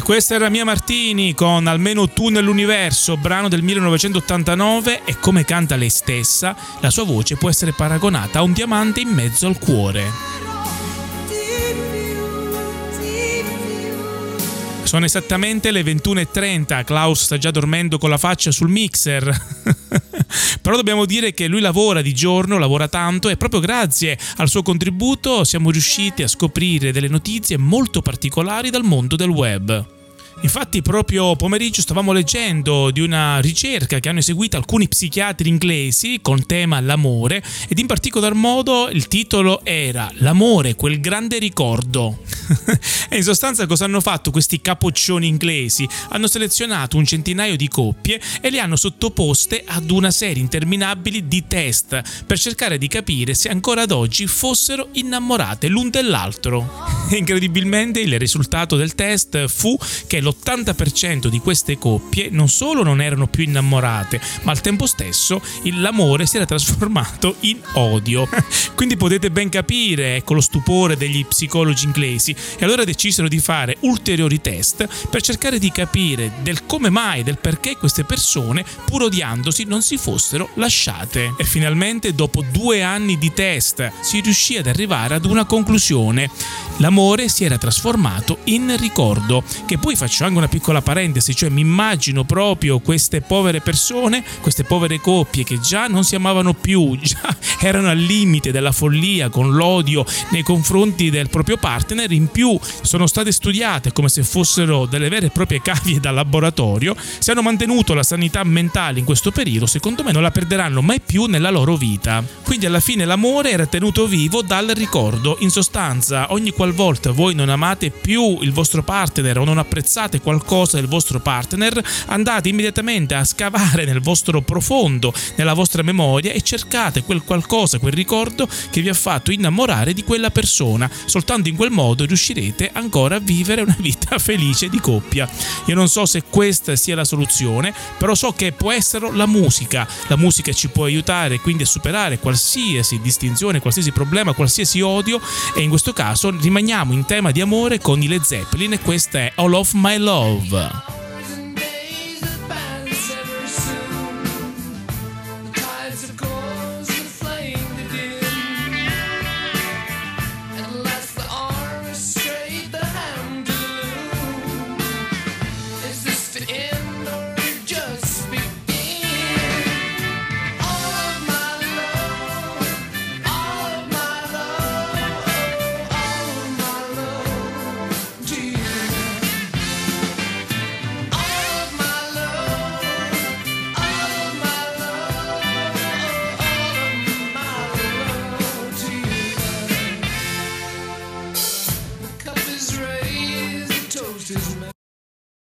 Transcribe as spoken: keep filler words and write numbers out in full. Eh, questa era Mia Martini con Almeno tu nell'universo, brano del millenovecentottantanove, e come canta lei stessa, la sua voce può essere paragonata a un diamante in mezzo al cuore. Sono esattamente le ventuno e trenta, Klaus sta già dormendo con la faccia sul mixer, però dobbiamo dire che lui lavora di giorno, lavora tanto, e proprio grazie al suo contributo siamo riusciti a scoprire delle notizie molto particolari dal mondo del web. Infatti proprio pomeriggio stavamo leggendo di una ricerca che hanno eseguito alcuni psichiatri inglesi con tema l'amore, ed in particolar modo il titolo era "L'amore, quel grande ricordo". E in sostanza cosa hanno fatto questi capoccioni inglesi? Hanno selezionato un centinaio di coppie e le hanno sottoposte ad una serie interminabile di test per cercare di capire se ancora ad oggi fossero innamorate l'un dell'altro. Incredibilmente il risultato del test fu che l'ottanta per cento di queste coppie non solo non erano più innamorate, ma al tempo stesso l'amore si era trasformato in odio. Quindi potete ben capire, ecco, lo stupore degli psicologi inglesi, e allora decisero di fare ulteriori test per cercare di capire del come mai, del perché queste persone, pur odiandosi, non si fossero lasciate. E finalmente, dopo due anni di test, si riuscì ad arrivare ad una conclusione: l'amore si era trasformato in ricordo. Che poi faccio anche una piccola parentesi, cioè mi immagino proprio queste povere persone, queste povere coppie che già non si amavano più, già erano al limite della follia con l'odio nei confronti del proprio partner, in più sono state studiate come se fossero delle vere e proprie cavie da laboratorio. Se hanno mantenuto la sanità mentale in questo periodo, secondo me non la perderanno mai più nella loro vita. Quindi alla fine l'amore era tenuto vivo dal ricordo. In sostanza, ogni qualvolta voi non amate più il vostro partner o non apprezzate qualcosa del vostro partner, andate immediatamente a scavare nel vostro profondo, nella vostra memoria, e cercate quel qualcosa, quel ricordo che vi ha fatto innamorare di quella persona. Soltanto in quel modo riuscirete ancora a vivere una vita felice di coppia. Io non so se questa sia la soluzione, però so che può essere la musica. La musica ci può aiutare quindi a superare qualsiasi distinzione, qualsiasi problema, qualsiasi odio, e in questo caso rimaniamo in tema di amore con i Led Zeppelin, e questa è All of My Love.